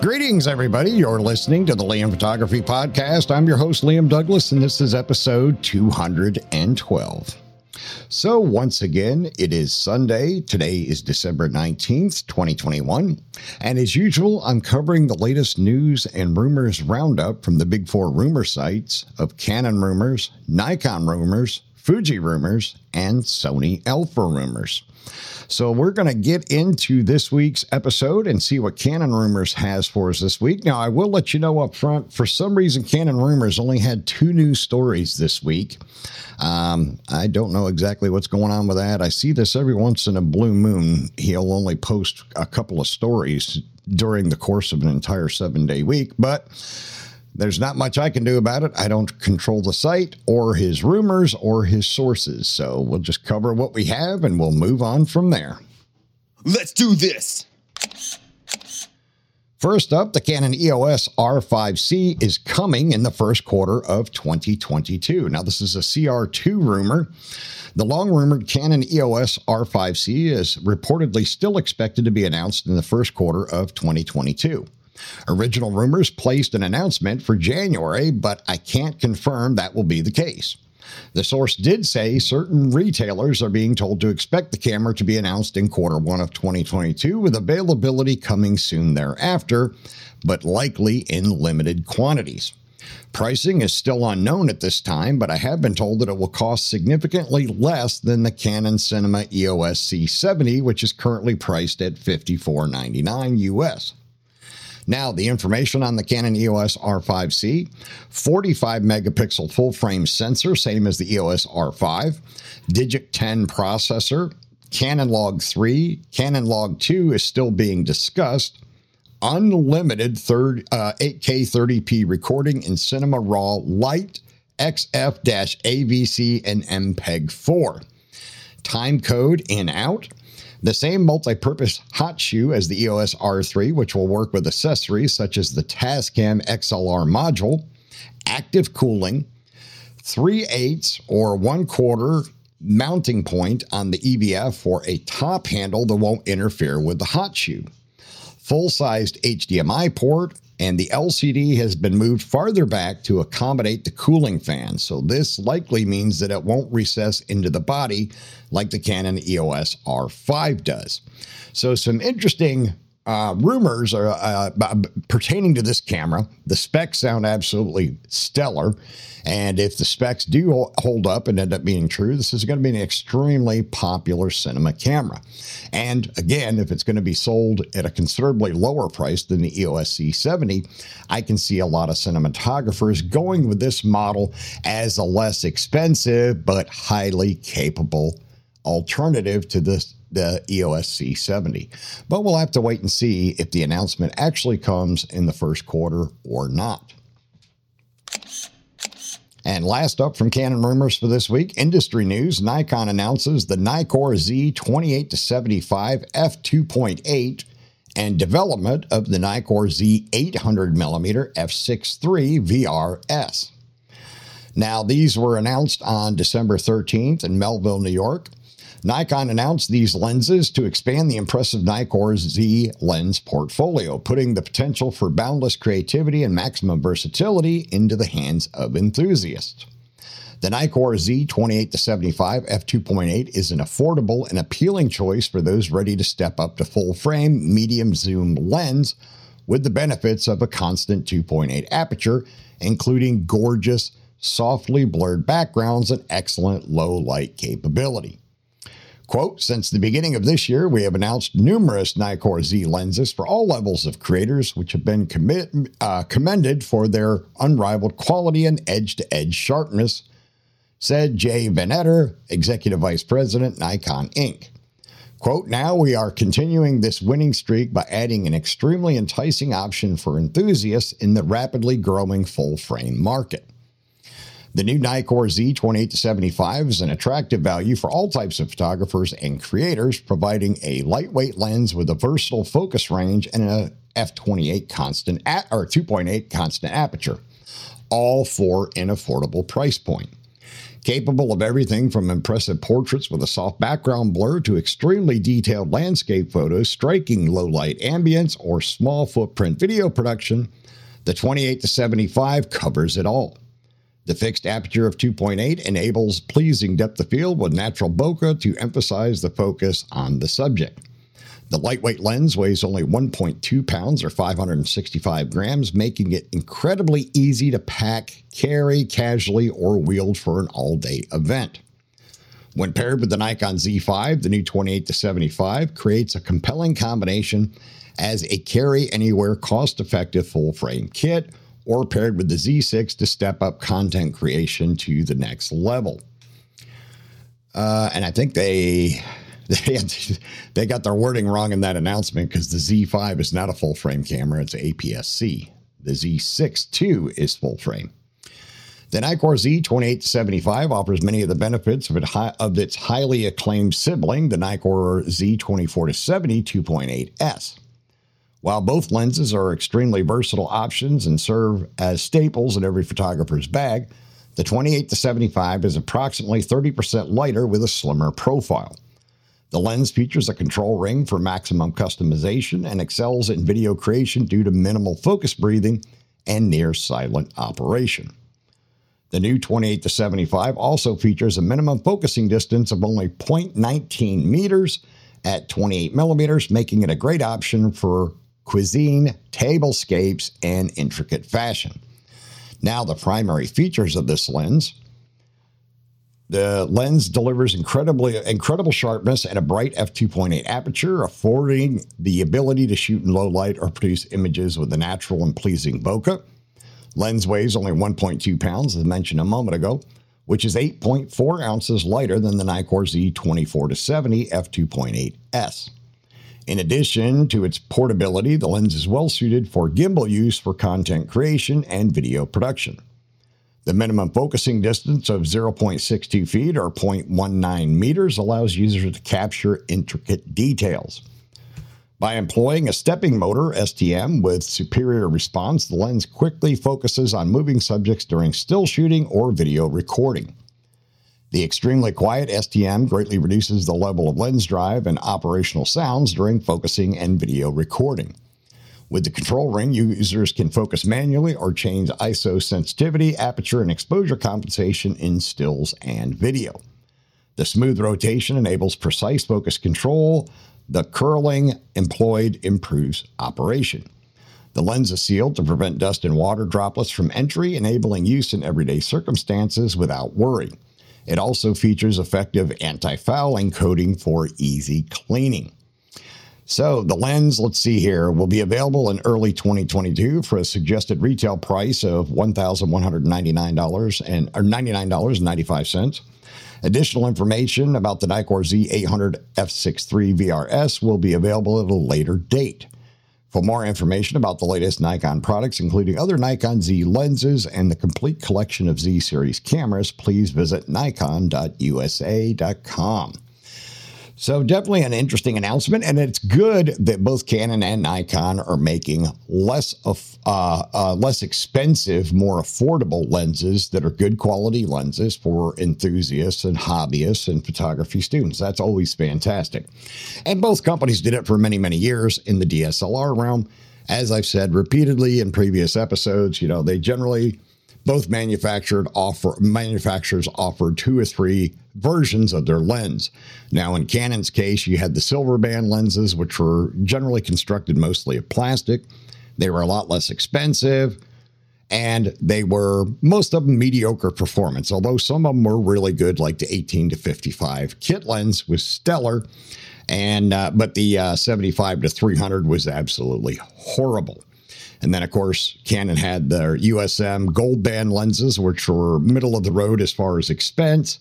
Greetings, everybody. You're listening to the Liam Photography Podcast. I'm your host, Liam Douglas, and this is episode 212. So once again, it is Sunday. Today is December 19th, 2021. And as usual, I'm covering the latest news and rumors roundup from the big four rumor sites of Canon rumors, Nikon rumors, Fuji rumors, and Sony Alpha rumors. So we're going to get into this week's episode and see what Canon Rumors has for us this week. Now, I will let you know up front, for some reason, Canon Rumors only had two new stories this week. I don't know exactly what's going on with that. I see this every once in a blue moon. He'll only post a couple of stories during the course of an entire 7-day week, but there's not much I can do about it. I don't control the site or his rumors or his sources. So we'll just cover what we have and we'll move on from there. Let's do this. First up, the Canon EOS R5C is coming in the first quarter of 2022. Now, this is a CR2 rumor. The long-rumored Canon EOS R5C is reportedly still expected to be announced in the first quarter of 2022. Original rumors placed an announcement for January, but I can't confirm that will be the case. The source did say certain retailers are being told to expect the camera to be announced in quarter one of 2022, with availability coming soon thereafter, but likely in limited quantities. Pricing is still unknown at this time, but I have been told that it will cost significantly less than the Canon Cinema EOS C70, which is currently priced at $54.99 US. Now, the information on the Canon EOS R5C, 45-megapixel full-frame sensor, same as the EOS R5, DIGIC 10 processor, Canon Log 3, Canon Log 2 is still being discussed, unlimited 8K 30p recording in Cinema Raw Lite, XF-AVC, and MPEG-4. Time code in-out. The same multi-purpose hot shoe as the EOS R3, which will work with accessories such as the Tascam XLR module, active cooling, 3/8 or 1/4 mounting point on the EVF for a top handle that won't interfere with the hot shoe, full-sized HDMI port, and the LCD has been moved farther back to accommodate the cooling fan, so this likely means that it won't recess into the body like the Canon EOS R5 does. So some interesting rumors are pertaining to this camera. The specs sound absolutely stellar, and if the specs do hold up and end up being true, this is going to be an extremely popular cinema camera. And again, if it's going to be sold at a considerably lower price than the EOS C70, I can see a lot of cinematographers going with this model as a less expensive but highly capable alternative to the EOS C70. But we'll have to wait and see if the announcement actually comes in the first quarter or not. And last up from Canon Rumors for this week, industry news, Nikon announces the Nikkor Z28-75 f2.8 and development of the Nikkor Z800mm f6.3 VRS. Now, these were announced on December 13th in Melville, New York. Nikon announced these lenses to expand the impressive Nikkor Z lens portfolio, putting the potential for boundless creativity and maximum versatility into the hands of enthusiasts. The Nikkor Z28-75 f2.8 is an affordable and appealing choice for those ready to step up to full-frame, medium-zoom lens with the benefits of a constant 2.8 aperture, including gorgeous, softly blurred backgrounds and excellent low-light capability. Quote, since the beginning of this year, we have announced numerous Nikkor Z lenses for all levels of creators, which have been commended for their unrivaled quality and edge-to-edge sharpness, said Jay Van Etter, Executive Vice President, Nikon, Inc. Quote, now we are continuing this winning streak by adding an extremely enticing option for enthusiasts in the rapidly growing full-frame market. The new Nikkor Z28-75 is an attractive value for all types of photographers and creators, providing a lightweight lens with a versatile focus range and a f/28 constant or 2.8 constant aperture, all for an affordable price point. Capable of everything from impressive portraits with a soft background blur to extremely detailed landscape photos, striking low-light ambience, or small footprint video production, the 28-75 covers it all. The fixed aperture of 2.8 enables pleasing depth of field with natural bokeh to emphasize the focus on the subject. The lightweight lens weighs only 1.2 pounds or 565 grams, making it incredibly easy to pack, carry casually, or wield for an all-day event. When paired with the Nikon Z5, the new 28-75 creates a compelling combination as a carry-anywhere cost-effective full-frame kit, or paired with the Z6 to step up content creation to the next level. And I think they got their wording wrong in that announcement, because the Z5 is not a full frame camera, it's APS-C. The Z6 II is full frame. The Nikkor Z28-75 offers many of the benefits of its highly acclaimed sibling, the Nikkor Z24-70 2.8S. While both lenses are extremely versatile options and serve as staples in every photographer's bag, the 28-75 is approximately 30% lighter with a slimmer profile. The lens features a control ring for maximum customization and excels in video creation due to minimal focus breathing and near-silent operation. The new 28-75 also features a minimum focusing distance of only 0.19 meters at 28 millimeters, making it a great option for cuisine, tablescapes, and intricate fashion. Now, the primary features of this lens. The lens delivers incredible sharpness and a bright f/2.8 aperture, affording the ability to shoot in low light or produce images with a natural and pleasing bokeh. Lens weighs only 1.2 pounds, as mentioned a moment ago, which is 8.4 ounces lighter than the Nikkor Z24-70 f/2.8S. In addition to its portability, the lens is well suited for gimbal use for content creation and video production. The minimum focusing distance of 0.62 feet or 0.19 meters allows users to capture intricate details. By employing a stepping motor, STM, with superior response, the lens quickly focuses on moving subjects during still shooting or video recording. The extremely quiet STM greatly reduces the level of lens drive and operational sounds during focusing and video recording. With the control ring, users can focus manually or change ISO sensitivity, aperture, and exposure compensation in stills and video. The smooth rotation enables precise focus control. The curling employed improves operation. The lens is sealed to prevent dust and water droplets from entry, enabling use in everyday circumstances without worry. It also features effective anti-fouling coating for easy cleaning. So the lens, let's see here, will be available in early 2022 for a suggested retail price of $1,199 and or $99.95. Additional information about the Nikkor Z800 f/6.3 VRS will be available at a later date. For more information about the latest Nikon products, including other Nikon Z lenses and the complete collection of Z series cameras, please visit nikon.usa.com. So definitely an interesting announcement, and it's good that both Canon and Nikon are making less expensive, more affordable lenses that are good quality lenses for enthusiasts and hobbyists and photography students. That's always fantastic. And both companies did it for many, many years in the DSLR realm. As I've said repeatedly in previous episodes, you know, they generally both manufacturers offer two or three versions of their lens. Now, in Canon's case, you had the silver band lenses, which were generally constructed mostly of plastic. They were a lot less expensive, and they were, most of them, mediocre performance, although some of them were really good, like the 18-55 kit lens was stellar, and but the 75-300 was absolutely horrible. And then, of course, Canon had their USM gold band lenses, which were middle of the road as far as expense,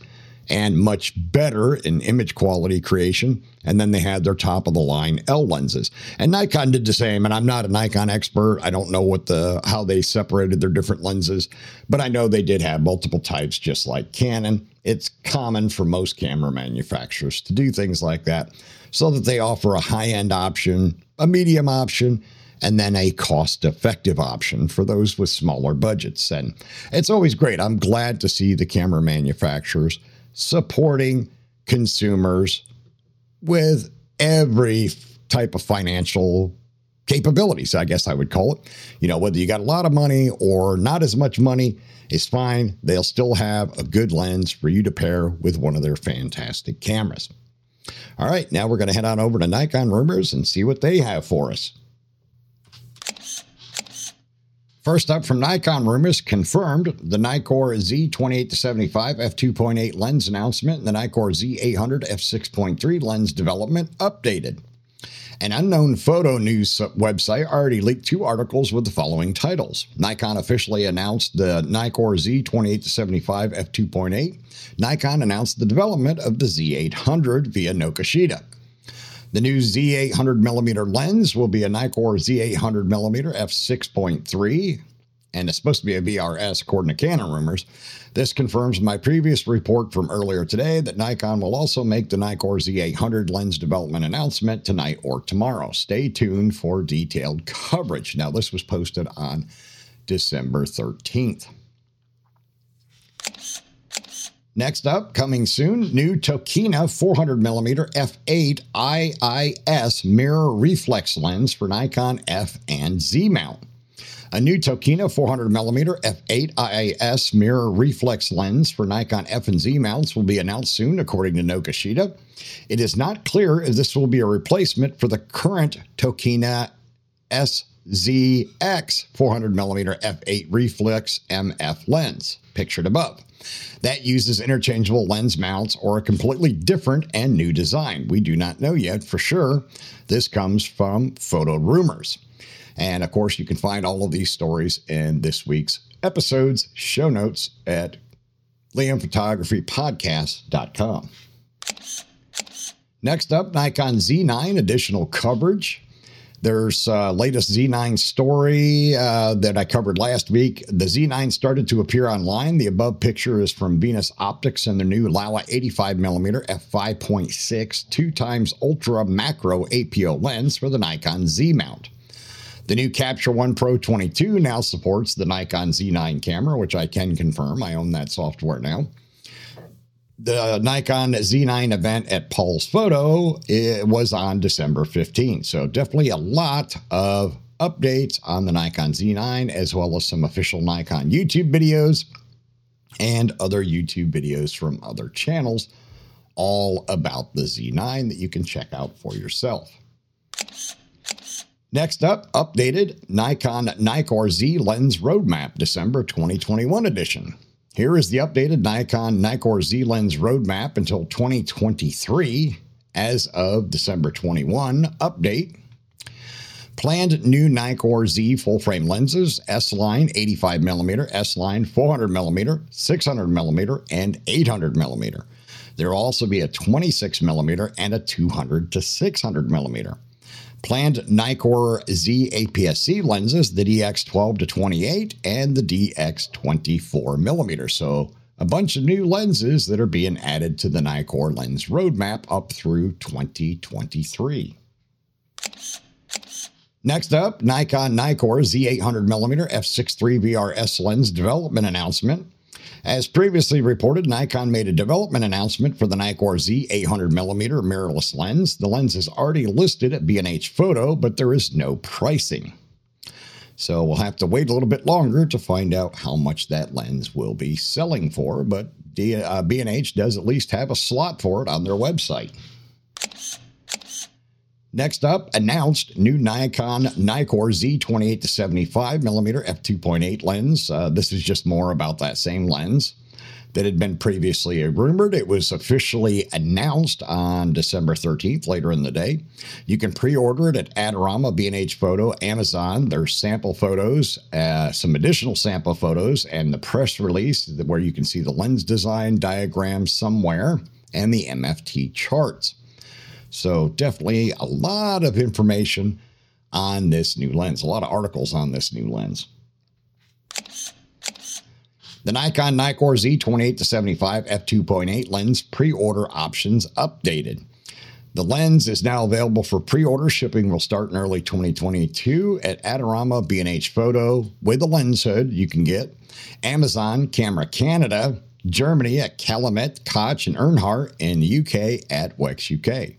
and much better in image quality creation. And then they had their top-of-the-line L lenses. And Nikon did the same, and I'm not a Nikon expert. I don't know what how they separated their different lenses, but I know they did have multiple types, just like Canon. It's common for most camera manufacturers to do things like that so that they offer a high-end option, a medium option, and then a cost-effective option for those with smaller budgets. And it's always great. I'm glad to see the camera manufacturers supporting consumers with every type of financial capabilities, I guess I would call it. You know, whether you got a lot of money or not as much money is fine. They'll still have a good lens for you to pair with one of their fantastic cameras. All right, now we're going to head on over to Nikon Rumors and see what they have for us. First up from Nikon Rumors, confirmed the Nikkor Z28-75 f2.8 lens announcement and the Nikkor Z800 f6.3 lens development updated. An unknown photo news website already leaked two articles with the following titles. Nikon officially announced the Nikkor Z28-75 f2.8. Nikon announced the development of the Z800 via Nokoshita. The new Z800mm lens will be a Nikkor Z800mm f6.3, and it's supposed to be a VRS according to Canon Rumors. This confirms my previous report from earlier today that Nikon will also make the Nikkor Z800 lens development announcement tonight or tomorrow. Stay tuned for detailed coverage. Now, this was posted on December 13th. Next up, coming soon, new Tokina 400mm f8 IIS mirror reflex lens for Nikon F and Z mount. A new Tokina 400mm f8 IIS mirror reflex lens for Nikon F and Z mounts will be announced soon, according to Nokoshita. It is not clear if this will be a replacement for the current Tokina SZX 400mm f8 reflex MF lens, pictured above. That uses interchangeable lens mounts or a completely different and new design. We do not know yet for sure. This comes from Photo Rumors. And of course, you can find all of these stories in this week's episode's show notes at liamphotographypodcast.com. Next up, Nikon Z9 additional coverage. There's latest Z9 story that I covered last week. The Z9 started to appear online. The above picture is from Venus Optics and their new Laowa 85mm f5.6 2x ultra macro APO lens for the Nikon Z mount. The new Capture One Pro 22 now supports the Nikon Z9 camera, which I can confirm. I own that software now. The Nikon Z9 event at Paul's Photo, it was on December 15th. So definitely a lot of updates on the Nikon Z9, as well as some official Nikon YouTube videos and other YouTube videos from other channels, all about the Z9 that you can check out for yourself. Next up, updated Nikon Nikkor Z lens roadmap, December 2021 edition. Here is the updated Nikon Nikkor Z lens roadmap until 2023 as of December 21 update. Planned new Nikkor Z full-frame lenses, S-Line 85mm, S-Line 400mm, 600mm, and 800mm. There will also be a 26mm and a 200 to 600mm. Planned Nikkor Z APS-C lenses, the DX12 to 28 and the DX24mm. So a bunch of new lenses that are being added to the Nikkor lens roadmap up through 2023. Next up, Nikon Nikkor Z800mm f6.3 VRS lens development announcement. As previously reported, Nikon made a development announcement for the Nikkor Z800mm mirrorless lens. The lens is already listed at B&H Photo, but there is no pricing. So we'll have to wait a little bit longer to find out how much that lens will be selling for, but B&H does at least have a slot for it on their website. Next up, announced new Nikon Nikkor Z28-75mm f2.8 lens. This is just more about that same lens. that had been previously rumored. It was officially announced on December 13th, later in the day. You can pre-order it at Adorama, B&H Photo, Amazon. There's sample photos, some additional sample photos, and the press release where you can see the lens design diagram somewhere and the MFT charts. So definitely a lot of information on this new lens, a lot of articles on this new lens. The Nikon Nikkor Z28-75 f2.8 lens pre-order options updated. The lens is now available for pre-order. Shipping will start in early 2022 at Adorama, B&H Photo with a lens hood you can get. Amazon, Camera Canada, Germany at Calumet, Koch, and Erhardt, and the UK at Wex UK.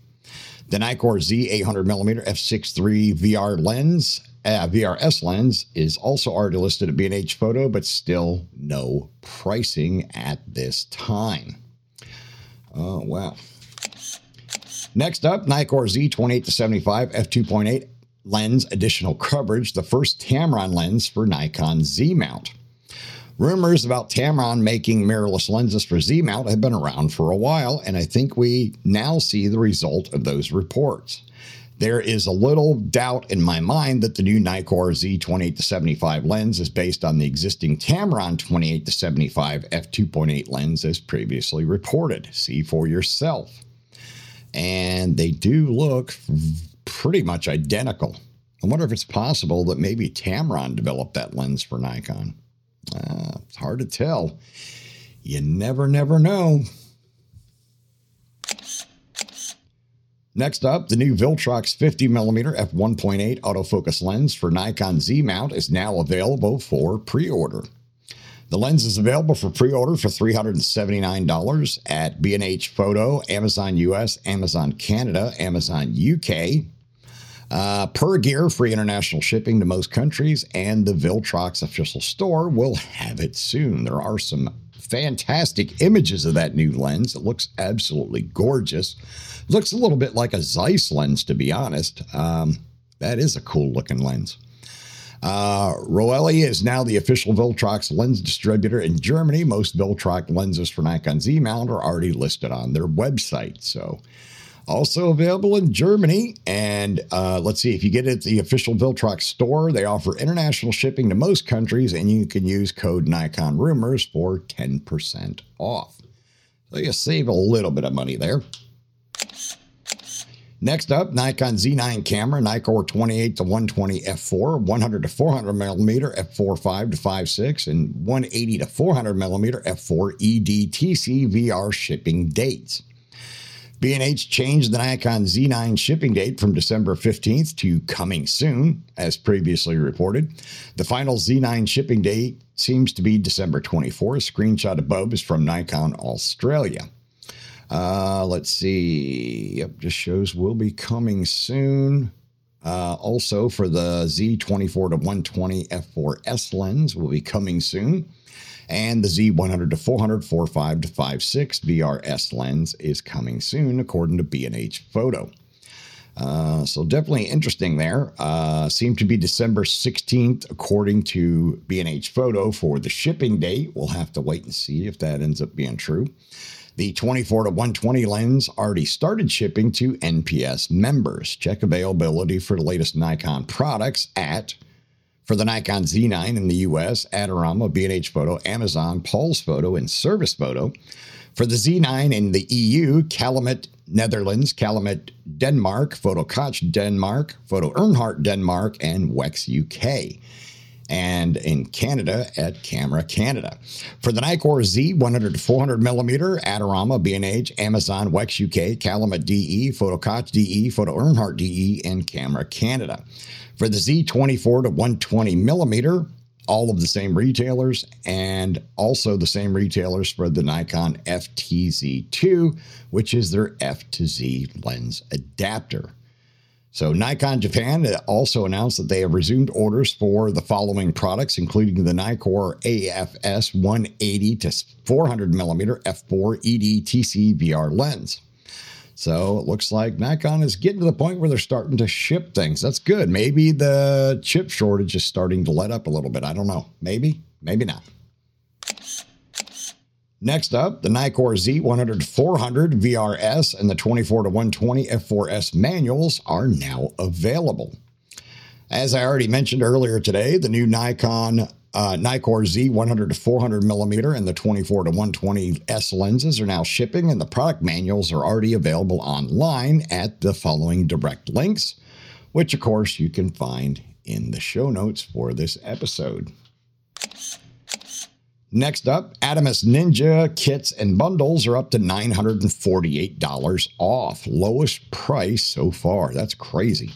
The Nikkor Z800mm f6.3 VR lens VRS lens is also already listed at B&H Photo, but still no pricing at this time. Oh, wow. Next up, Nikkor Z28-75 f2.8 lens additional coverage, the first Tamron lens for Nikon Z mount. Rumors about Tamron making mirrorless lenses for Z mount have been around for a while, and I think we now see the result of those reports. There is a little doubt in my mind that the new Nikkor Z28-75 lens is based on the existing Tamron 28-75 f2.8 lens as previously reported. See for yourself. And they do look pretty much identical. I wonder if it's possible that maybe Tamron developed that lens for Nikon. It's hard to tell. You never know. Next up, the new Viltrox 50mm f1.8 autofocus lens for Nikon Z mount is now available for pre-order. The lens is available for pre-order for $379 at B&H Photo, Amazon US, Amazon Canada, Amazon UK. Per gear, free international shipping to most countries, and the Viltrox official store will have it soon. There are some fantastic images of that new lens. It looks absolutely gorgeous. Looks a little bit like a Zeiss lens, to be honest. That is a cool looking lens. Roelli is now the official Viltrox lens distributor in Germany. Most Viltrox lenses for Nikon Z mount are already listed on their website. So also available in Germany. And let's see, if you get it at the official Viltrox store, they offer international shipping to most countries, and you can use code Nikon Rumors for 10% off. So you save a little bit of money there. Next up, Nikon Z9 camera, Nikkor 28-120 f4, 100-400mm f4.5-5.6, and 180-400mm f4 EDTC VR shipping dates. B&H changed the Nikon Z9 shipping date from December 15th to coming soon, as previously reported. The final Z9 shipping date seems to be December 24th. Screenshot above is from Nikon Australia. Let's see. Yep, just shows will be coming soon. Also for the Z24-120 f4S lens will be coming soon. And the Z100-400, 4.5-5.6 VRS lens is coming soon, according to B&H Photo. So definitely interesting there. Seemed to be December 16th, according to B&H Photo, for the shipping date. We'll have to wait and see if that ends up being true. The 24-120 lens already started shipping to NPS members. Check availability for the latest Nikon products at... For the Nikon Z9 in the US, Adorama, B&H Photo, Amazon, Paul's Photo, and Service Photo. For the Z9 in the EU, Calumet, Netherlands, Calumet, Denmark, Photo Koch, Denmark, Photo Erhardt, Denmark, and Wex UK. And in Canada at Camera Canada. For the Nikkor Z 100-400mm, Adorama, B&H, Amazon, Wex UK, Calumet DE, Photo Koch DE, Photo Erhardt DE, and Camera Canada. For the Z24-120mm, all of the same retailers, and also the same retailers for the Nikon FTZ2, which is their F to Z lens adapter. So Nikon Japan also announced that they have resumed orders for the following products, including the Nikkor AFS 180-400mm f4 EDTC VR lens. So it looks like Nikon is getting to the point where they're starting to ship things. That's good. Maybe the chip shortage is starting to let up a little bit. I don't know. Maybe not. Next up, the Nikkor Z100-400 VRS and the 24-120 f4s manuals are now available. As I already mentioned earlier today, the new Nikkor Z100-400mm and the 24-120S lenses are now shipping, and the product manuals are already available online at the following direct links, which of course you can find in the show notes for this episode. Next up, Adamas Ninja kits and bundles are up to $948 off. Lowest price so far. That's crazy.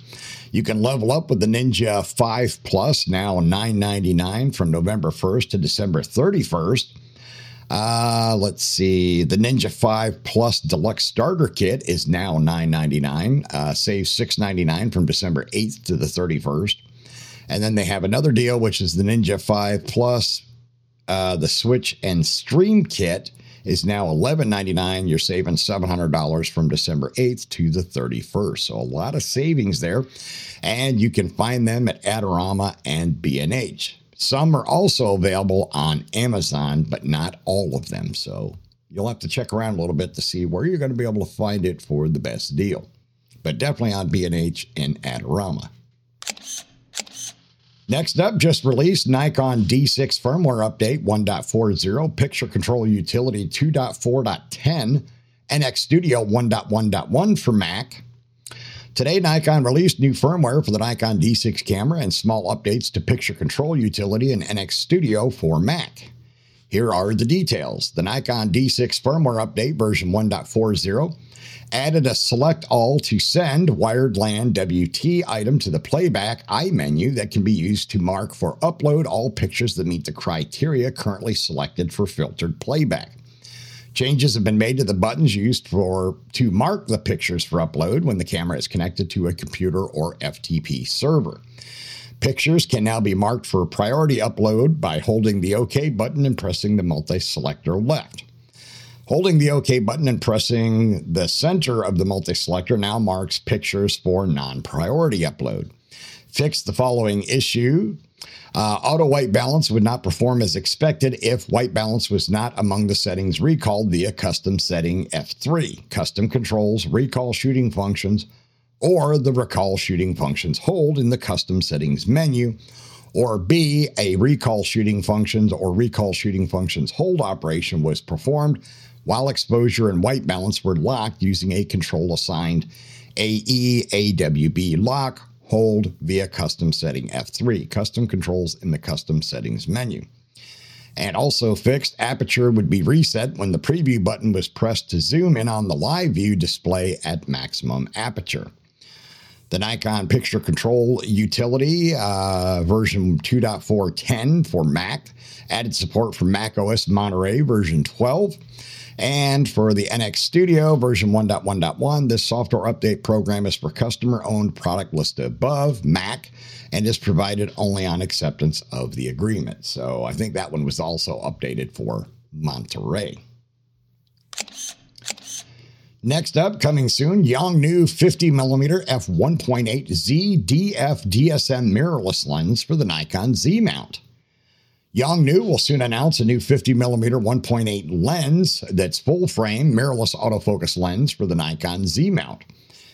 You can level up with the Ninja 5 Plus, now $999 from November 1st to December 31st. Let's see. The Ninja 5 Plus Deluxe Starter Kit is now $999. Save $699 from December 8th to the 31st. And then they have another deal, which is the Ninja 5 Plus. The Switch and Stream Kit is now $11.99. You're saving $700 from December 8th to the 31st. So a lot of savings there. And you can find them at Adorama and B&H. Some are also available on Amazon, but not all of them. So you'll have to check around a little bit to see where you're going to be able to find it for the best deal. But definitely on B&H and Adorama. Next up, just released Nikon D6 firmware update 1.40, picture control utility 2.4.10, NX Studio 1.1.1 for Mac. Today, Nikon released new firmware for the Nikon D6 camera and small updates to picture control utility and NX Studio for Mac. Here are the details. The Nikon D6 firmware update version 1.40 added a select all to send wired LAN WT item to the playback I menu that can be used to mark for upload all pictures that meet the criteria currently selected for filtered playback. Changes have been made to the buttons used to mark the pictures for upload when the camera is connected to a computer or FTP server. Pictures can now be marked for priority upload by holding the OK button and pressing the multi-selector left. Holding the OK button and pressing the center of the multi-selector now marks pictures for non-priority upload. Fix the following issue. Auto white balance would not perform as expected if white balance was not among the settings recalled via custom setting F3, custom controls, recall shooting functions, or the recall shooting functions hold in the custom settings menu, or B, a recall shooting functions or recall shooting functions hold operation was performed while exposure and white balance were locked using a control assigned AE AWB lock hold via custom setting F3, custom controls in the custom settings menu. And also fixed, aperture would be reset when the preview button was pressed to zoom in on the live view display at maximum aperture. The Nikon Picture Control Utility version 2.4.10 for Mac added support for Mac OS Monterey version 12. And for the NX Studio version 1.1.1, this software update program is for customer-owned product listed above, Mac, and is provided only on acceptance of the agreement. So I think that one was also updated for Monterey. Next up, coming soon, Yongnuo 50mm f1.8 ZDF DSM mirrorless lens for the Nikon Z mount. Yongnuo will soon announce a new 50mm 1.8 lens that's full-frame mirrorless autofocus lens for the Nikon Z mount.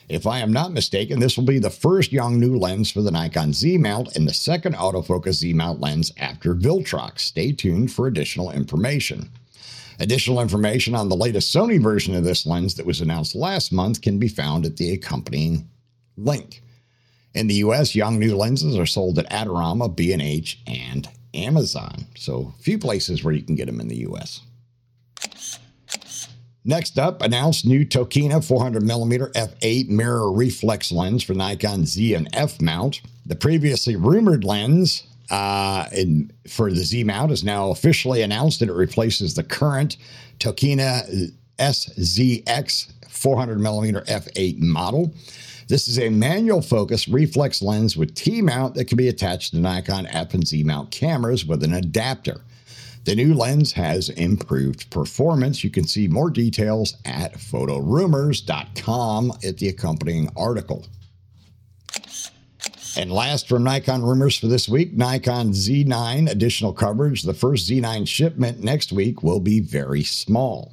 If I am not mistaken, this will be the first Yongnuo lens for the Nikon Z mount and the second autofocus Z mount lens after Viltrox. Stay tuned for additional information. Additional information on the latest Sony version of this lens that was announced last month can be found at the accompanying link. In the U.S., Yongnuo lenses are sold at Adorama, B&H, and Amazon. So a few places where you can get them in the U.S. Next up, announced new Tokina 400mm f8 mirror reflex lens for Nikon Z and F mount. The previously rumored lens for the Z mount is now officially announced that it replaces the current Tokina SZX 400mm f8 model. This is a manual focus reflex lens with T mount that can be attached to Nikon F and Z mount cameras with an adapter. The new lens has improved performance. You can see more details at photorumors.com at the accompanying article. And last from Nikon rumors for this week, Nikon Z9 additional coverage. The first Z9 shipment next week will be very small.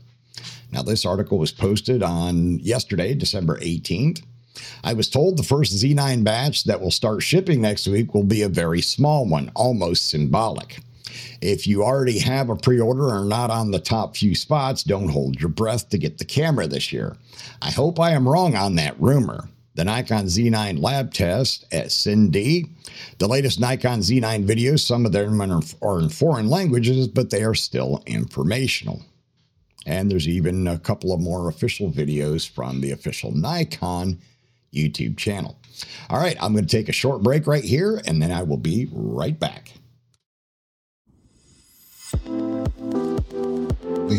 Now, this article was posted on yesterday, December 18th. I was told the first Z9 batch that will start shipping next week will be a very small one, almost symbolic. If you already have a pre-order and are not on the top few spots, don't hold your breath to get the camera this year. I hope I am wrong on that rumor. The Nikon Z9 lab test at SIND. The latest Nikon Z9 videos, some of them are in foreign languages, but they are still informational. And there's even a couple of more official videos from the official Nikon YouTube channel. All right, I'm going to take a short break right here, and then I will be right back. We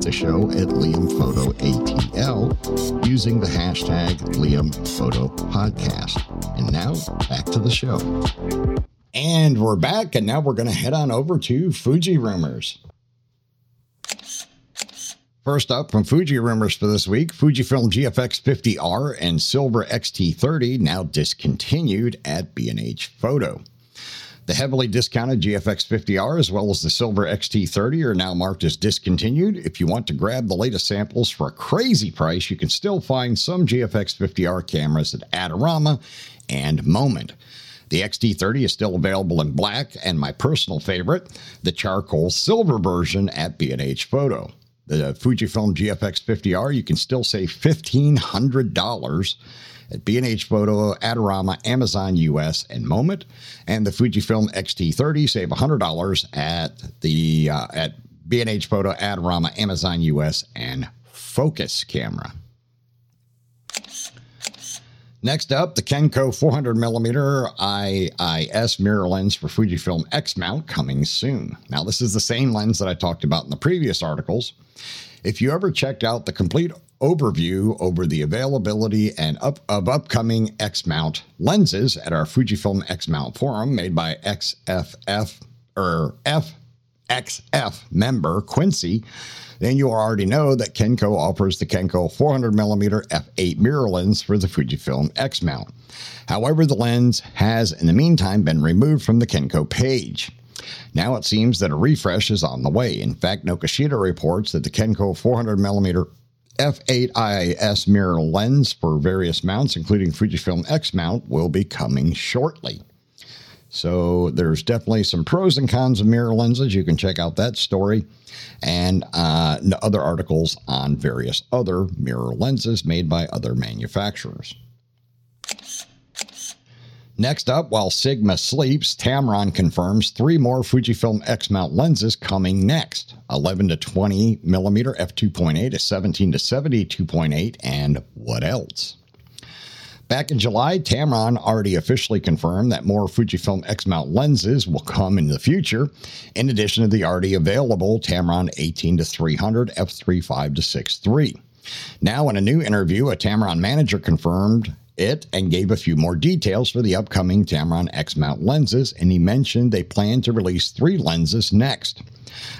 the show at liamphotoatl using the hashtag Liam Photo Podcast. And now back to the show. And we're back, and now we're going to head on over to Fuji Rumors. First up from Fuji Rumors for this week, Fujifilm GFX 50R and Silver XT30 now discontinued at B&H Photo. The heavily discounted GFX 50R as well as the Silver XT30 are now marked as discontinued. If you want to grab the latest samples for a crazy price, you can still find some GFX 50R cameras at Adorama and Moment. The XT30 is still available in black and my personal favorite, the charcoal silver version at B&H Photo. The Fujifilm GFX 50R, you can still save $1,500 at B&H Photo, Adorama, Amazon US, and Moment. And the Fujifilm XT30, save $100 at B&H Photo, Adorama, Amazon US, and Focus Camera. Next up, the Kenko 400mm IIS mirror lens for Fujifilm X-mount coming soon. Now, this is the same lens that I talked about in the previous articles. If you ever checked out the complete overview over the availability and of upcoming X-mount lenses at our Fujifilm X-mount forum made by XF member Quincy, then you already know that Kenko offers the Kenko 400mm f8 mirror lens for the Fujifilm X-mount. However, the lens has in the meantime been removed from the Kenko page. Now it seems that a refresh is on the way. In fact, Nokoshita reports that the Kenko 400mm f8 IIS mirror lens for various mounts, including Fujifilm X-mount, will be coming shortly. So there's definitely some pros and cons of mirror lenses. You can check out that story and other articles on various other mirror lenses made by other manufacturers. Next up, while Sigma sleeps, Tamron confirms 3 more Fujifilm X-mount lenses coming next. 11-20mm f2.8, a 17-70 2.8, and what else? Back in July, Tamron already officially confirmed that more Fujifilm X-mount lenses will come in the future, in addition to the already available Tamron 18-300 f3.5-6.3. Now, in a new interview, a Tamron manager confirmed it and gave a few more details for the upcoming Tamron X-mount lenses, and he mentioned they plan to release 3 lenses next: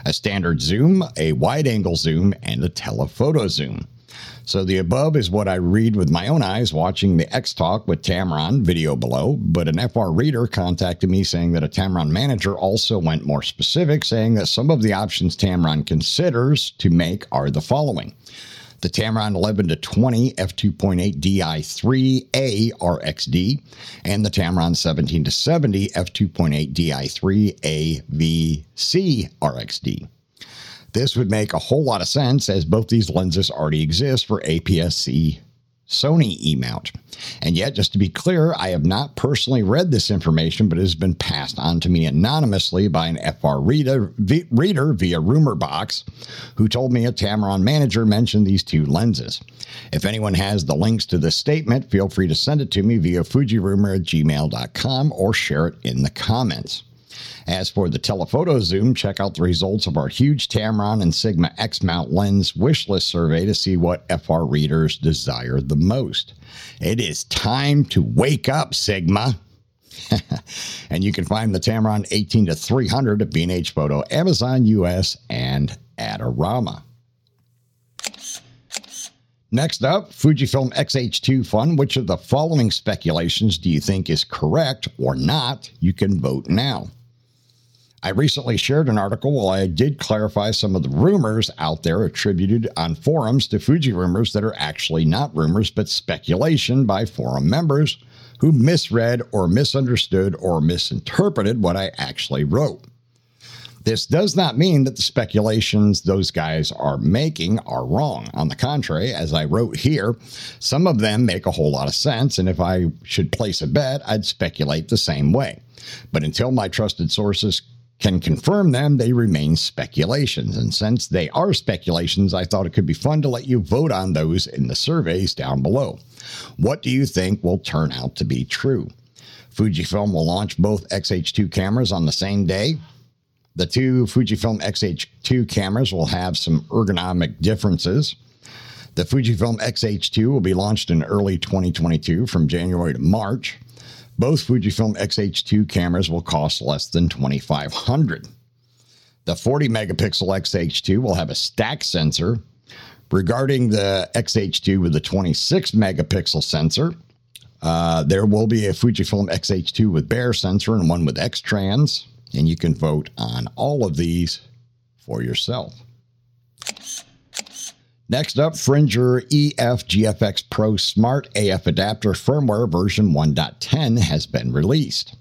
a standard zoom, a wide-angle zoom, and a telephoto zoom. So the above is what I read with my own eyes watching the X Talk with Tamron video below, but an FR reader contacted me saying that a Tamron manager also went more specific, saying that some of the options Tamron considers to make are the following: the Tamron 11-20 f2.8 Di3A RXD and the Tamron 17-70 f2.8 Di3A VC RXD. This would make a whole lot of sense as both these lenses already exist for APS-C Sony E-mount. And yet, just to be clear, I have not personally read this information, but it has been passed on to me anonymously by an FR reader via Rumor Box, who told me a Tamron manager mentioned these two lenses. If anyone has the links to this statement, feel free to send it to me via fujirumor@gmail.com or share it in the comments. As for the telephoto zoom, check out the results of our huge Tamron and Sigma X-mount lens wishlist survey to see what FR readers desire the most. It is time to wake up, Sigma. And you can find the Tamron 18-300 at B&H Photo, Amazon US, and Adorama. Next up, Fujifilm X-H2 fun. Which of the following speculations do you think is correct or not? You can vote now. I recently shared an article where I did clarify some of the rumors out there attributed on forums to Fuji rumors that are actually not rumors, but speculation by forum members who misread or misunderstood or misinterpreted what I actually wrote. This does not mean that the speculations those guys are making are wrong. On the contrary, as I wrote here, some of them make a whole lot of sense, and if I should place a bet, I'd speculate the same way. But until my trusted sources can confirm them, they remain speculations. And since they are speculations, I thought it could be fun to let you vote on those in the surveys down below. What do you think will turn out to be true? Fujifilm will launch both X-H2 cameras on the same day. The two Fujifilm X-H2 cameras will have some ergonomic differences. The Fujifilm X-H2 will be launched in early 2022 from January to March. Both Fujifilm X-H2 cameras will cost less than $2,500. The 40-megapixel X-H2 will have a stack sensor. Regarding the X-H2 with the 26-megapixel sensor, there will be a Fujifilm X-H2 with bare sensor and one with X-Trans, and you can vote on all of these for yourself. Next up, Fringer EF GFX Pro Smart AF Adapter Firmware version 1.10 has been released.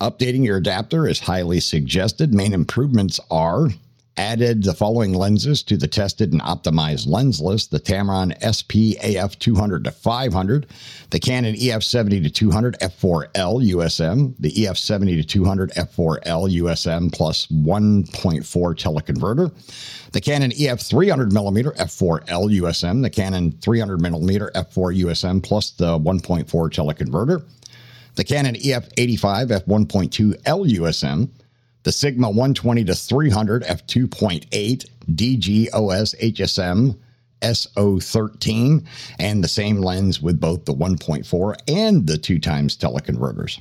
Updating your adapter is highly suggested. Main improvements are added the following lenses to the tested and optimized lens list: the Tamron SP AF 200-500, the Canon EF 70-200 f/4L USM, the EF 70-200 f/4L USM plus 1.4 teleconverter, the Canon EF 300mm f/4L USM, the Canon 300mm f/4 USM plus the 1.4 teleconverter, the Canon EF 85 f/1.2L USM, the Sigma 120-300 f/2.8 DGOS HSM SO13, and the same lens with both the 1.4 and the 2x teleconverters.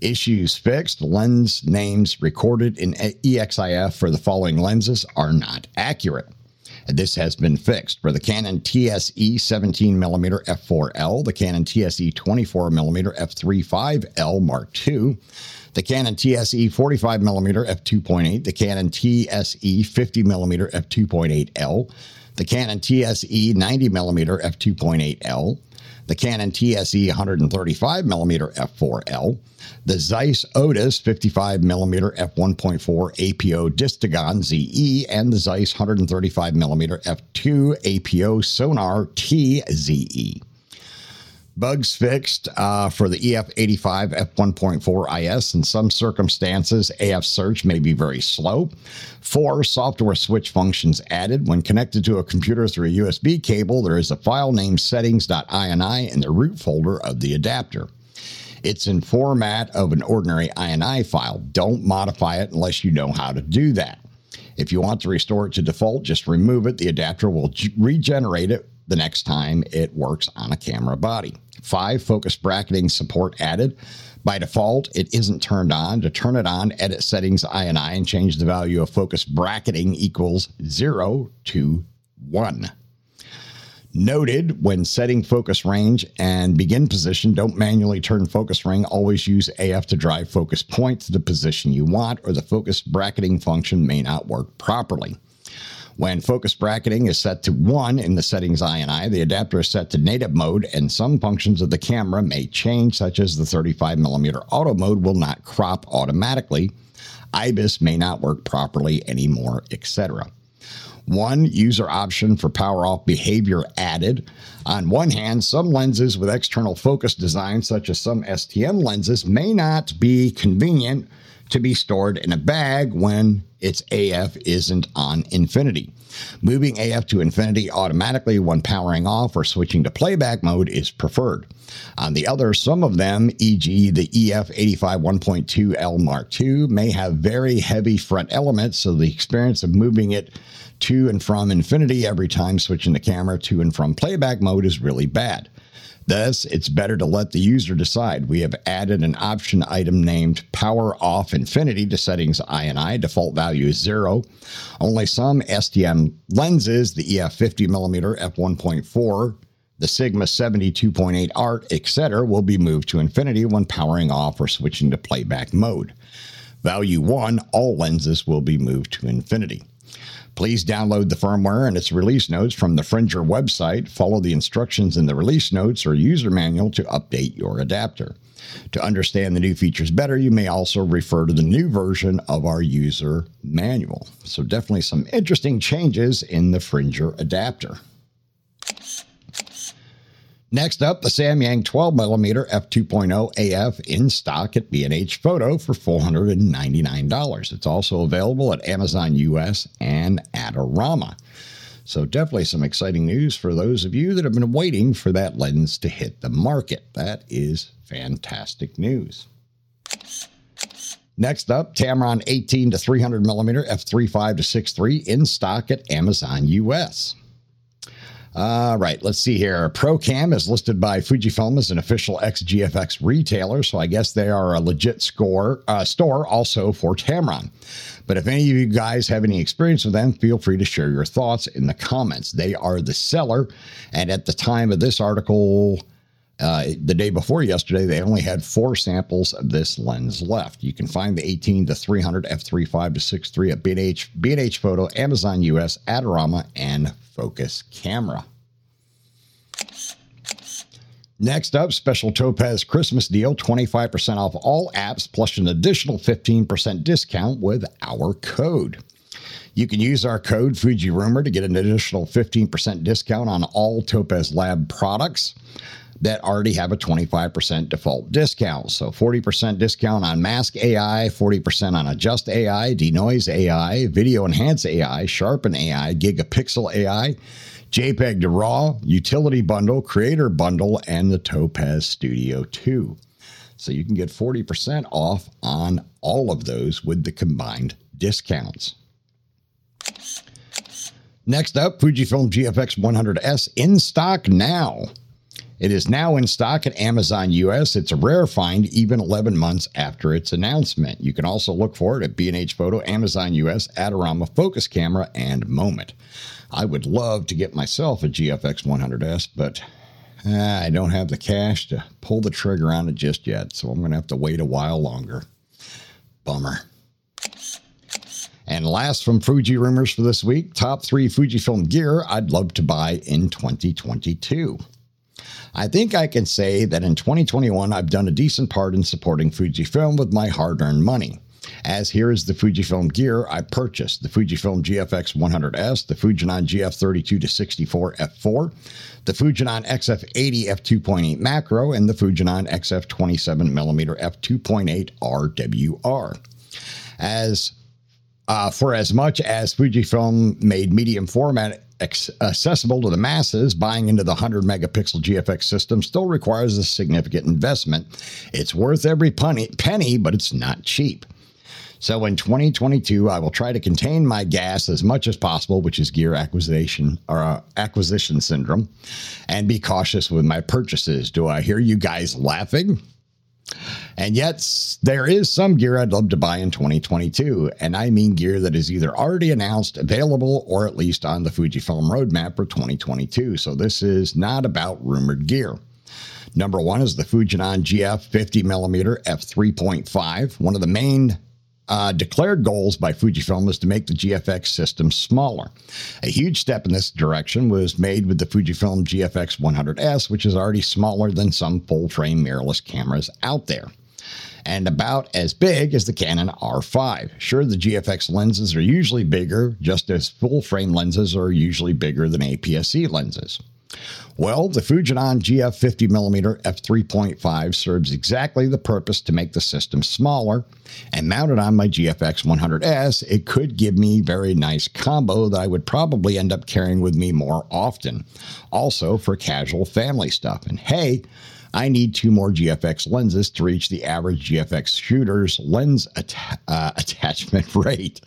Issues fixed. Lens names recorded in EXIF for the following lenses are not accurate. This has been fixed for the Canon TSE 17mm f/4L, the Canon TSE 24mm f/3.5L Mark II, the Canon TSE 45mm f/2.8, the Canon TSE 50mm f/2.8L, the Canon TSE 90mm f/2.8L, the Canon TSE 135mm f/4L, the Zeiss Otis 55mm f/1.4 APO Distagon ZE, and the Zeiss 135mm f/2 APO Sonar T ZE. Bugs fixed for the EF 85 f/1.4 IS. In some circumstances, AF search may be very slow. 4, software switch functions added. When connected to a computer through a USB cable, there is a file named settings.ini in the root folder of the adapter. It's in format of an ordinary ini file. Don't modify it unless you know how to do that. If you want to restore it to default, just remove it. The adapter will regenerate it the next time it works on a camera body. 5, focus bracketing support added. By default, it isn't turned on. To turn it on, edit settings ini and change the value of focus bracketing equals 0 to 1. Noted, when setting focus range and begin position, don't manually turn focus ring. Always use AF to drive focus point to the position you want, or the focus bracketing function may not work properly. When focus bracketing is set to 1 in the settings ini, the adapter is set to native mode, and some functions of the camera may change, such as the 35mm auto mode will not crop automatically, IBIS may not work properly anymore, etc. One, user option for power off behavior added. On one hand, some lenses with external focus design, such as some STM lenses, may not be convenient to be stored in a bag when its AF isn't on infinity. Moving AF to infinity automatically when powering off or switching to playback mode is preferred. On the other, some of them, e.g. the EF85 1.2L Mark II, may have very heavy front elements, so the experience of moving it to and from infinity every time switching the camera to and from playback mode is really bad. Thus, it's better to let the user decide. We have added an option item named Power Off Infinity to settings I&I. Default value is 0. Only some STM lenses, the EF 50mm f1.4, the Sigma 70 2.8 Art, etc., will be moved to infinity when powering off or switching to playback mode. Value 1, all lenses will be moved to infinity. Please download the firmware and its release notes from the Fringer website. Follow the instructions in the release notes or user manual to update your adapter. To understand the new features better, you may also refer to the new version of our user manual. So definitely some interesting changes in the Fringer adapter. Next up, the Samyang 12mm f2.0 AF in stock at B&H Photo for $499. It's also available at Amazon US and Adorama. So definitely some exciting news for those of you that have been waiting for that lens to hit the market. That is fantastic news. Next up, Tamron 18-300mm f3.5-6.3 in stock at Amazon US. All right, let's see here. ProCam is listed by Fujifilm as an official ex-GFX retailer, so I guess they are a legit store also for Tamron. But if any of you guys have any experience with them, feel free to share your thoughts in the comments. They are the seller, and at the time of this article, the day before yesterday, they only had 4 samples of this lens left. You can find the 18-300 f3.5-6.3 at B&H Photo, Amazon US, Adorama, and Focus Camera. Next up, special Topaz Christmas deal, 25% off all apps, plus an additional 15% discount with our code. You can use our code FUJIRUMOR to get an additional 15% discount on all Topaz Lab products that already have a 25% default discount. So 40% discount on Mask AI, 40% on Adjust AI, Denoise AI, Video Enhance AI, Sharpen AI, Gigapixel AI, JPEG to RAW, Utility Bundle, Creator Bundle, and the Topaz Studio 2. So you can get 40% off on all of those with the combined discounts. Next up, Fujifilm GFX 100S in stock now. It is now in stock at Amazon US. It's a rare find, even 11 months after its announcement. You can also look for it at B&H Photo, Amazon US, Adorama, Focus Camera, and Moment. I would love to get myself a GFX 100S, but I don't have the cash to pull the trigger on it just yet, so I'm going to have to wait a while longer. Bummer. And last from Fuji Rumors for this week, top 3 Fujifilm gear I'd love to buy in 2022. I think I can say that in 2021, I've done a decent part in supporting Fujifilm with my hard-earned money, as here is the Fujifilm gear I purchased: the Fujifilm GFX 100S, the Fujinon GF32-64 f4, the Fujinon XF80 f2.8 macro, and the Fujinon XF27mm f2.8 RWR. For as much as Fujifilm made medium format accessible to the masses, buying into the 100-megapixel GFX system still requires a significant investment. It's worth every penny, but it's not cheap. So in 2022, I will try to contain my gas as much as possible, which is gear acquisition or acquisition syndrome, and be cautious with my purchases. Do I hear you guys laughing? And yet, there is some gear I'd love to buy in 2022, and I mean gear that is either already announced, available, or at least on the Fujifilm roadmap for 2022, so this is not about rumored gear. Number 1 is the Fujinon GF 50mm f3.5. One of the main declared goals by Fujifilm is to make the GFX system smaller. A huge step in this direction was made with the Fujifilm GFX 100S, which is already smaller than some full-frame mirrorless cameras out there. and about as big as the Canon R5. Sure, the GFX lenses are usually bigger, just as full-frame lenses are usually bigger than APS-C lenses. Well, the Fujinon GF 50mm f3.5 serves exactly the purpose to make the system smaller, and mounted on my GFX 100S, it could give me very nice combo that I would probably end up carrying with me more often, also for casual family stuff. And hey, I need two more GFX lenses to reach the average GFX shooter's lens attachment rate.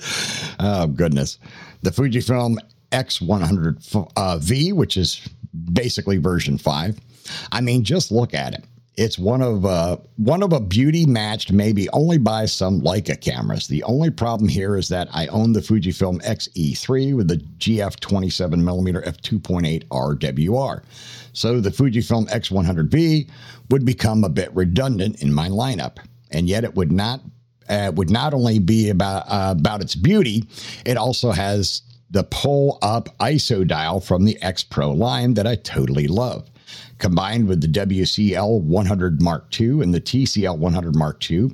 Oh, goodness. The Fujifilm X100V, which is basically version 5. I mean, just look at it. It's one of a beauty matched maybe only by some Leica cameras. The only problem here is that I own the Fujifilm XE3 with the GF 27mm f2.8 RWR. So the Fujifilm X100V would become a bit redundant in my lineup, and yet it would not only be about its beauty, it also has the pull-up ISO dial from the X Pro line that I totally love. Combined with the WCL 100 Mark II and the TCL 100 Mark II,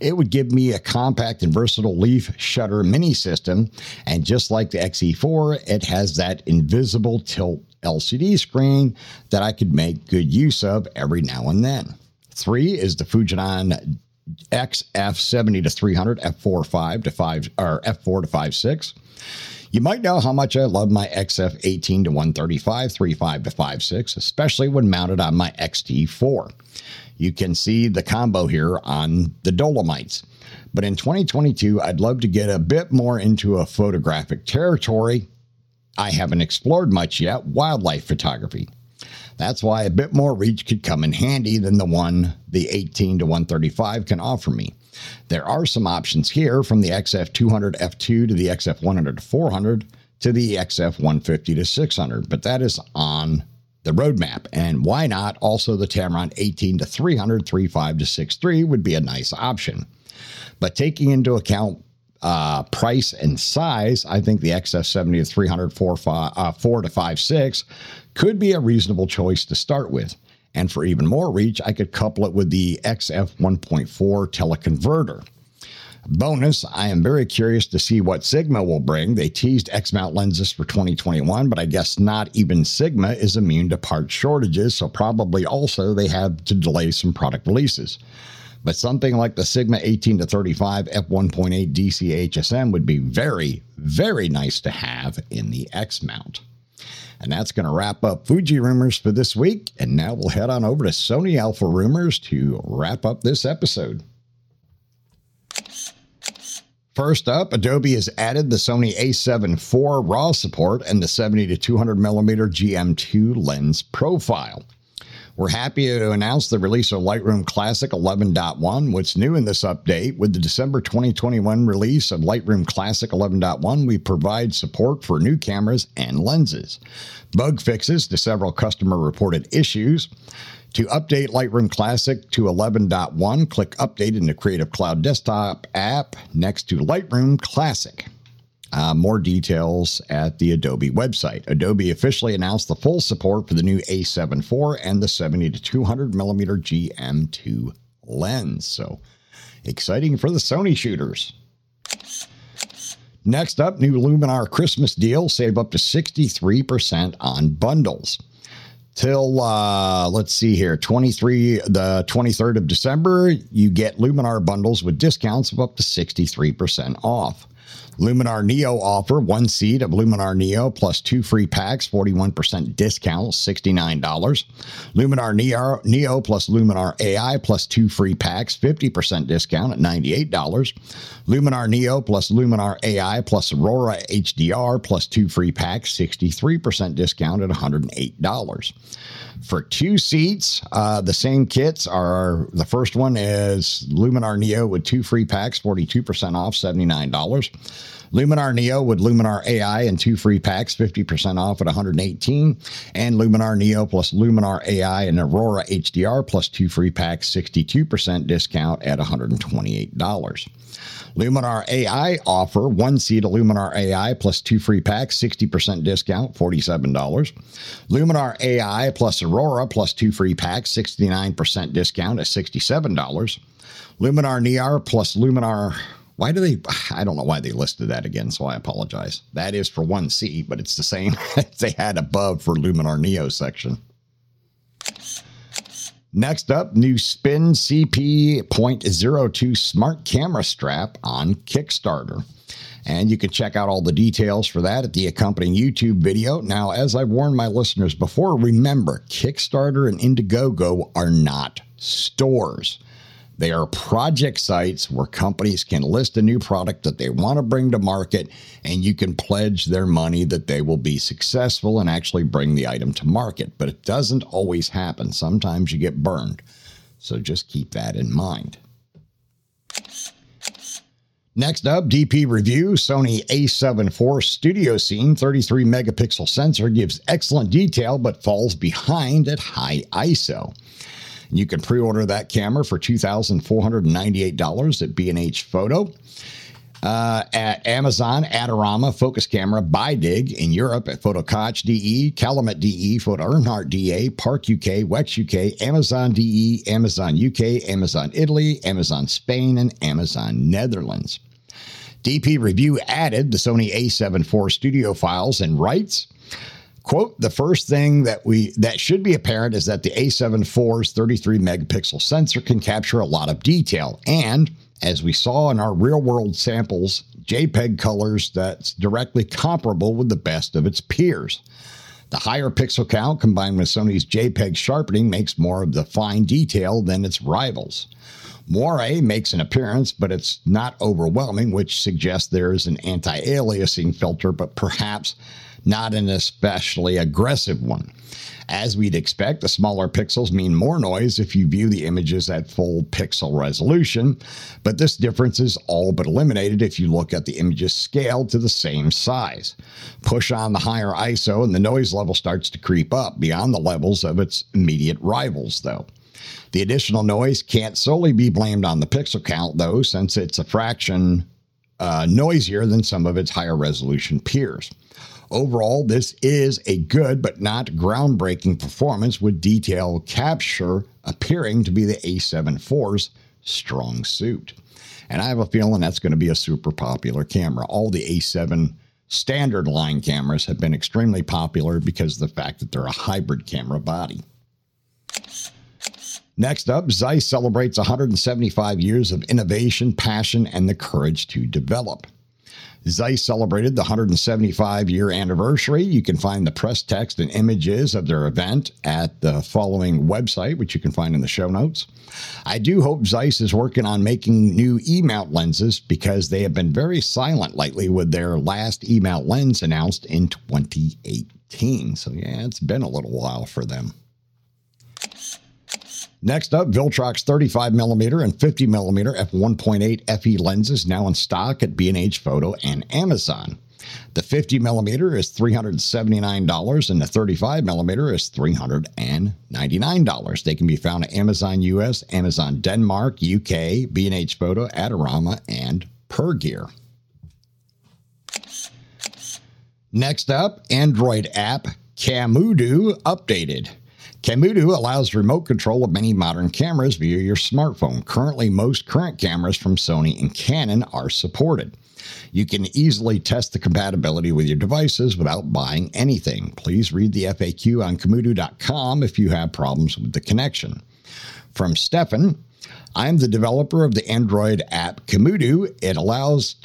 it would give me a compact and versatile leaf shutter mini system. And just like the XE4, it has that invisible tilt LCD screen that I could make good use of every now and then. 3 is the Fujinon XF70-300 f4 to 5.6. You might know how much I love my XF 18-135, 35-56, especially when mounted on my XT4. You can see the combo here on the Dolomites. But in 2022, I'd love to get a bit more into a photographic territory I haven't explored much yet, wildlife photography. That's why a bit more reach could come in handy than the one the 18-135 can offer me. There are some options here, from the XF 200 F2 to the XF 100 to 400 to the XF 150 to 600, but that is on the roadmap. And why not? Also, the Tamron 18-300, 35 to 63 would be a nice option. But taking into account price and size, I think the XF 70-300, 4 to 5.6 could be a reasonable choice to start with. And for even more reach, I could couple it with the XF 1.4 teleconverter. Bonus, I am very curious to see what Sigma will bring. They teased X-mount lenses for 2021, but I guess not even Sigma is immune to part shortages, so probably also they have to delay some product releases. But something like the Sigma 18-35 f1.8 DC HSM would be very, very nice to have in the X-mount. And that's going to wrap up Fuji Rumors for this week. And now we'll head on over to Sony Alpha Rumors to wrap up this episode. First up, Adobe has added the Sony a7 IV RAW support and the 70-200mm GM2 lens profile. We're happy to announce the release of Lightroom Classic 11.1. What's new in this update? With the December 2021 release of Lightroom Classic 11.1, we provide support for new cameras and lenses, bug fixes to several customer-reported issues. To update Lightroom Classic to 11.1, click Update in the Creative Cloud Desktop app next to Lightroom Classic. More details at the Adobe website. Adobe officially announced the full support for the new a7 IV and the 70-200mm GM2 lens. So exciting for the Sony shooters. Next up, new Luminar Christmas deal. Save up to 63% on bundles. Till, let's see here, the 23rd of December, you get Luminar bundles with discounts of up to 63% off. Luminar Neo offer, one seat of Luminar Neo plus two free packs, 41% discount, $69. Luminar Neo plus Luminar AI plus two free packs, 50% discount at $98. Luminar Neo plus Luminar AI plus Aurora HDR plus two free packs, 63% discount at $108. For two seats, the same kits are, the first one is Luminar Neo with two free packs, 42% off, $79. Luminar Neo with Luminar AI and two free packs, 50% off at $118. And Luminar Neo plus Luminar AI and Aurora HDR plus two free packs, 62% discount at $128. Luminar AI offer, one seat of Luminar AI plus two free packs, 60% discount, $47. Luminar AI plus Aurora plus two free packs, 69% discount at $67. Luminar Neo plus Luminar... Why do they... I don't know why they listed that again, so I apologize. That is for one seat, but it's the same as they had above for Luminar Neo section. Next up, new Spin CP.02 smart camera strap on Kickstarter. And you can check out all the details for that at the accompanying YouTube video. Now, as I've warned my listeners before, remember, Kickstarter and Indiegogo are not stores. They are project sites where companies can list a new product that they want to bring to market, and you can pledge their money that they will be successful and actually bring the item to market. But it doesn't always happen. Sometimes you get burned. So just keep that in mind. Next up, DP Review, Sony A7 IV Studio Scene 33 megapixel sensor gives excellent detail but falls behind at high ISO. You can pre-order that camera for $2,498 at B&H Photo, at Amazon, Adorama, Focus Camera, Buy Dig in Europe at Photo Koch DE, Calumet DE, Photo Erhardt DA, Park UK, Wex UK, Amazon DE, Amazon UK, Amazon Italy, Amazon Spain, and Amazon Netherlands. DP Review added the Sony A7 IV studio files and writes, quote, the first thing that should be apparent is that the A7IV's 33 megapixel sensor can capture a lot of detail. And as we saw in our real world samples, JPEG colors that's directly comparable with the best of its peers. The higher pixel count combined with Sony's JPEG sharpening makes more of the fine detail than its rivals. Moiré makes an appearance, but it's not overwhelming, which suggests there is an anti-aliasing filter, but perhaps not an especially aggressive one. As we'd expect, the smaller pixels mean more noise if you view the images at full pixel resolution, but this difference is all but eliminated if you look at the images scaled to the same size. Push on the higher ISO and the noise level starts to creep up beyond the levels of its immediate rivals, though. The additional noise can't solely be blamed on the pixel count, though, since it's a fraction noisier than some of its higher resolution peers. Overall, this is a good but not groundbreaking performance, with detail capture appearing to be the A7IV's strong suit. And I have a feeling that's going to be a super popular camera. All the A7 standard line cameras have been extremely popular because of the fact that they're a hybrid camera body. Next up, Zeiss celebrates 175 years of innovation, passion, and the courage to develop. Zeiss celebrated the 175-year anniversary. You can find the press text and images of their event at the following website, which you can find in the show notes. I do hope Zeiss is working on making new E-mount lenses, because they have been very silent lately with their last E-mount lens announced in 2018. So yeah, it's been a little while for them. Next up, Viltrox 35mm and 50mm f1.8 FE lenses now in stock at B&H Photo and Amazon. The 50mm is $379 and the 35mm is $399. They can be found at Amazon US, Amazon Denmark, UK, B&H Photo, Adorama, and Pergear. Next up, Android app Camudu updated. Camudu allows remote control of many modern cameras via your smartphone. Currently, most current cameras from Sony and Canon are supported. You can easily test the compatibility with your devices without buying anything. Please read the FAQ on Camudu.com if you have problems with the connection. From Stefan, I'm the developer of the Android app Camudu. It allows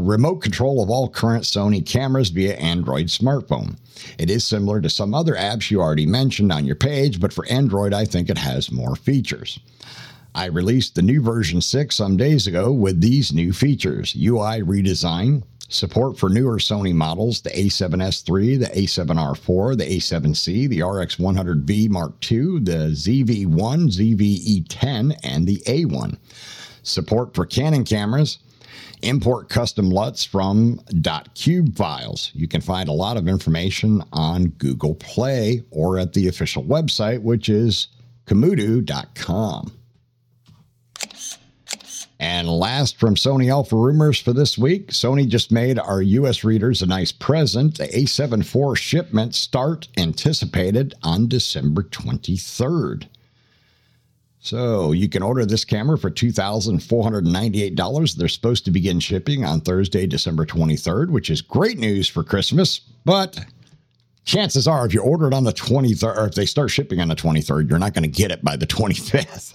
remote control of all current Sony cameras via Android smartphone. It is similar to some other apps you already mentioned on your page, but for Android, I think it has more features. I released the new version 6 some days ago with these new features: UI redesign, support for newer Sony models, the A7S III, the A7R IV, the A7C, the RX100V Mark II, the ZV-1, ZV-E10, and the A1. Support for Canon cameras, import custom LUTs from .cube files. You can find a lot of information on Google Play or at the official website, which is komodo.com. And last, from Sony Alpha Rumors for this week, Sony just made our U.S. readers a nice present. The A7 IV shipment start anticipated on December 23rd. So you can order this camera for $2,498. They're supposed to begin shipping on Thursday, December 23rd, which is great news for Christmas. But chances are, if you order it on the 23rd, or if they start shipping on the 23rd, you're not going to get it by the 25th.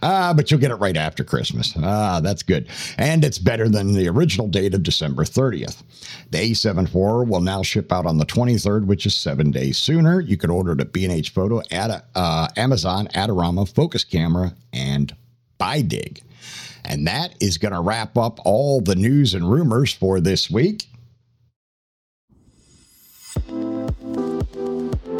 But you'll get it right after Christmas. That's good. And it's better than the original date of December 30th. The A7 IV will now ship out on the 23rd, which is 7 days sooner. You can order it at B&H Photo, Amazon, Adorama, Focus Camera, and BuyDig. And that is going to wrap up all the news and rumors for this week.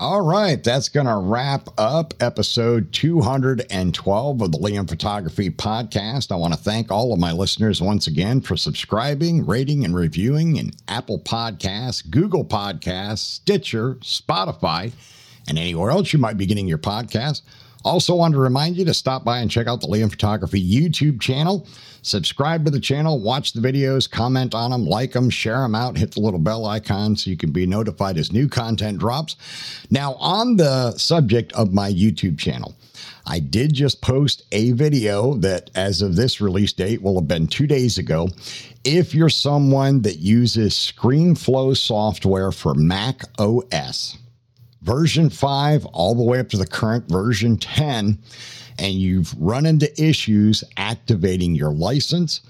All right, that's going to wrap up episode 212 of the Liam Photography Podcast. I want to thank all of my listeners once again for subscribing, rating, and reviewing in Apple Podcasts, Google Podcasts, Stitcher, Spotify, and anywhere else you might be getting your podcast. Also want to remind you to stop by and check out the Liam Photography YouTube channel. Subscribe to the channel, watch the videos, comment on them, like them, share them out, hit the little bell icon so you can be notified as new content drops. Now, on the subject of my YouTube channel, I did just post a video that, as of this release date, will have been 2 days ago. If you're someone that uses ScreenFlow software for Mac OS, version 5 all the way up to the current version 10, and you've run into issues activating your license,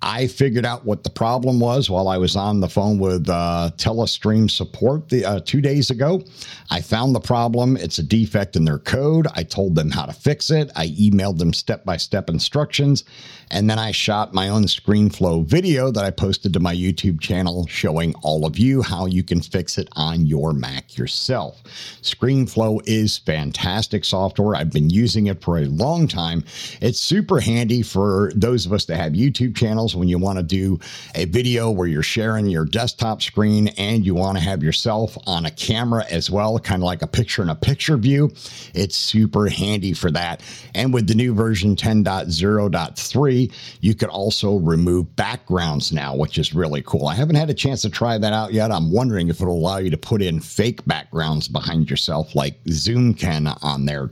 I figured out what the problem was while I was on the phone with Telestream support 2 days ago. I found the problem. It's a defect in their code. I told them how to fix it. I emailed them step-by-step instructions, and then I shot my own ScreenFlow video that I posted to my YouTube channel showing all of you how you can fix it on your Mac yourself. ScreenFlow is fantastic software. I've been using it for a long time. It's super handy for those of us that have YouTube channels. When you want to do a video where you're sharing your desktop screen and you want to have yourself on a camera as well, kind of like a picture-in-a-picture view, it's super handy for that. And with the new version 10.0.3, you could also remove backgrounds now, which is really cool. I haven't had a chance to try that out yet. I'm wondering if it'll allow you to put in fake backgrounds behind yourself like Zoom can on their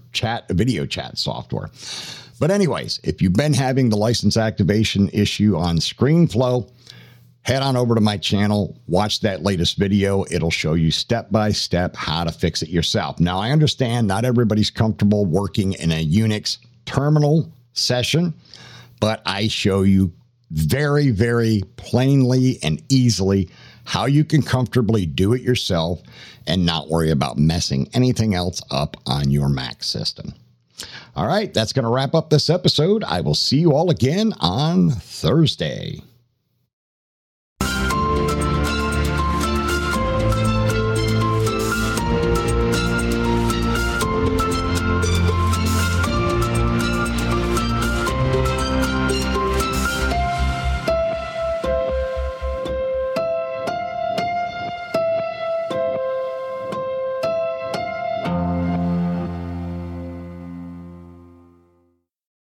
video chat software. But anyways, if you've been having the license activation issue on ScreenFlow, head on over to my channel, watch that latest video. It'll show you step-by-step how to fix it yourself. Now, I understand not everybody's comfortable working in a Unix terminal session, but I show you very, very plainly and easily how you can comfortably do it yourself and not worry about messing anything else up on your Mac system. All right, that's going to wrap up this episode. I will see you all again on Thursday.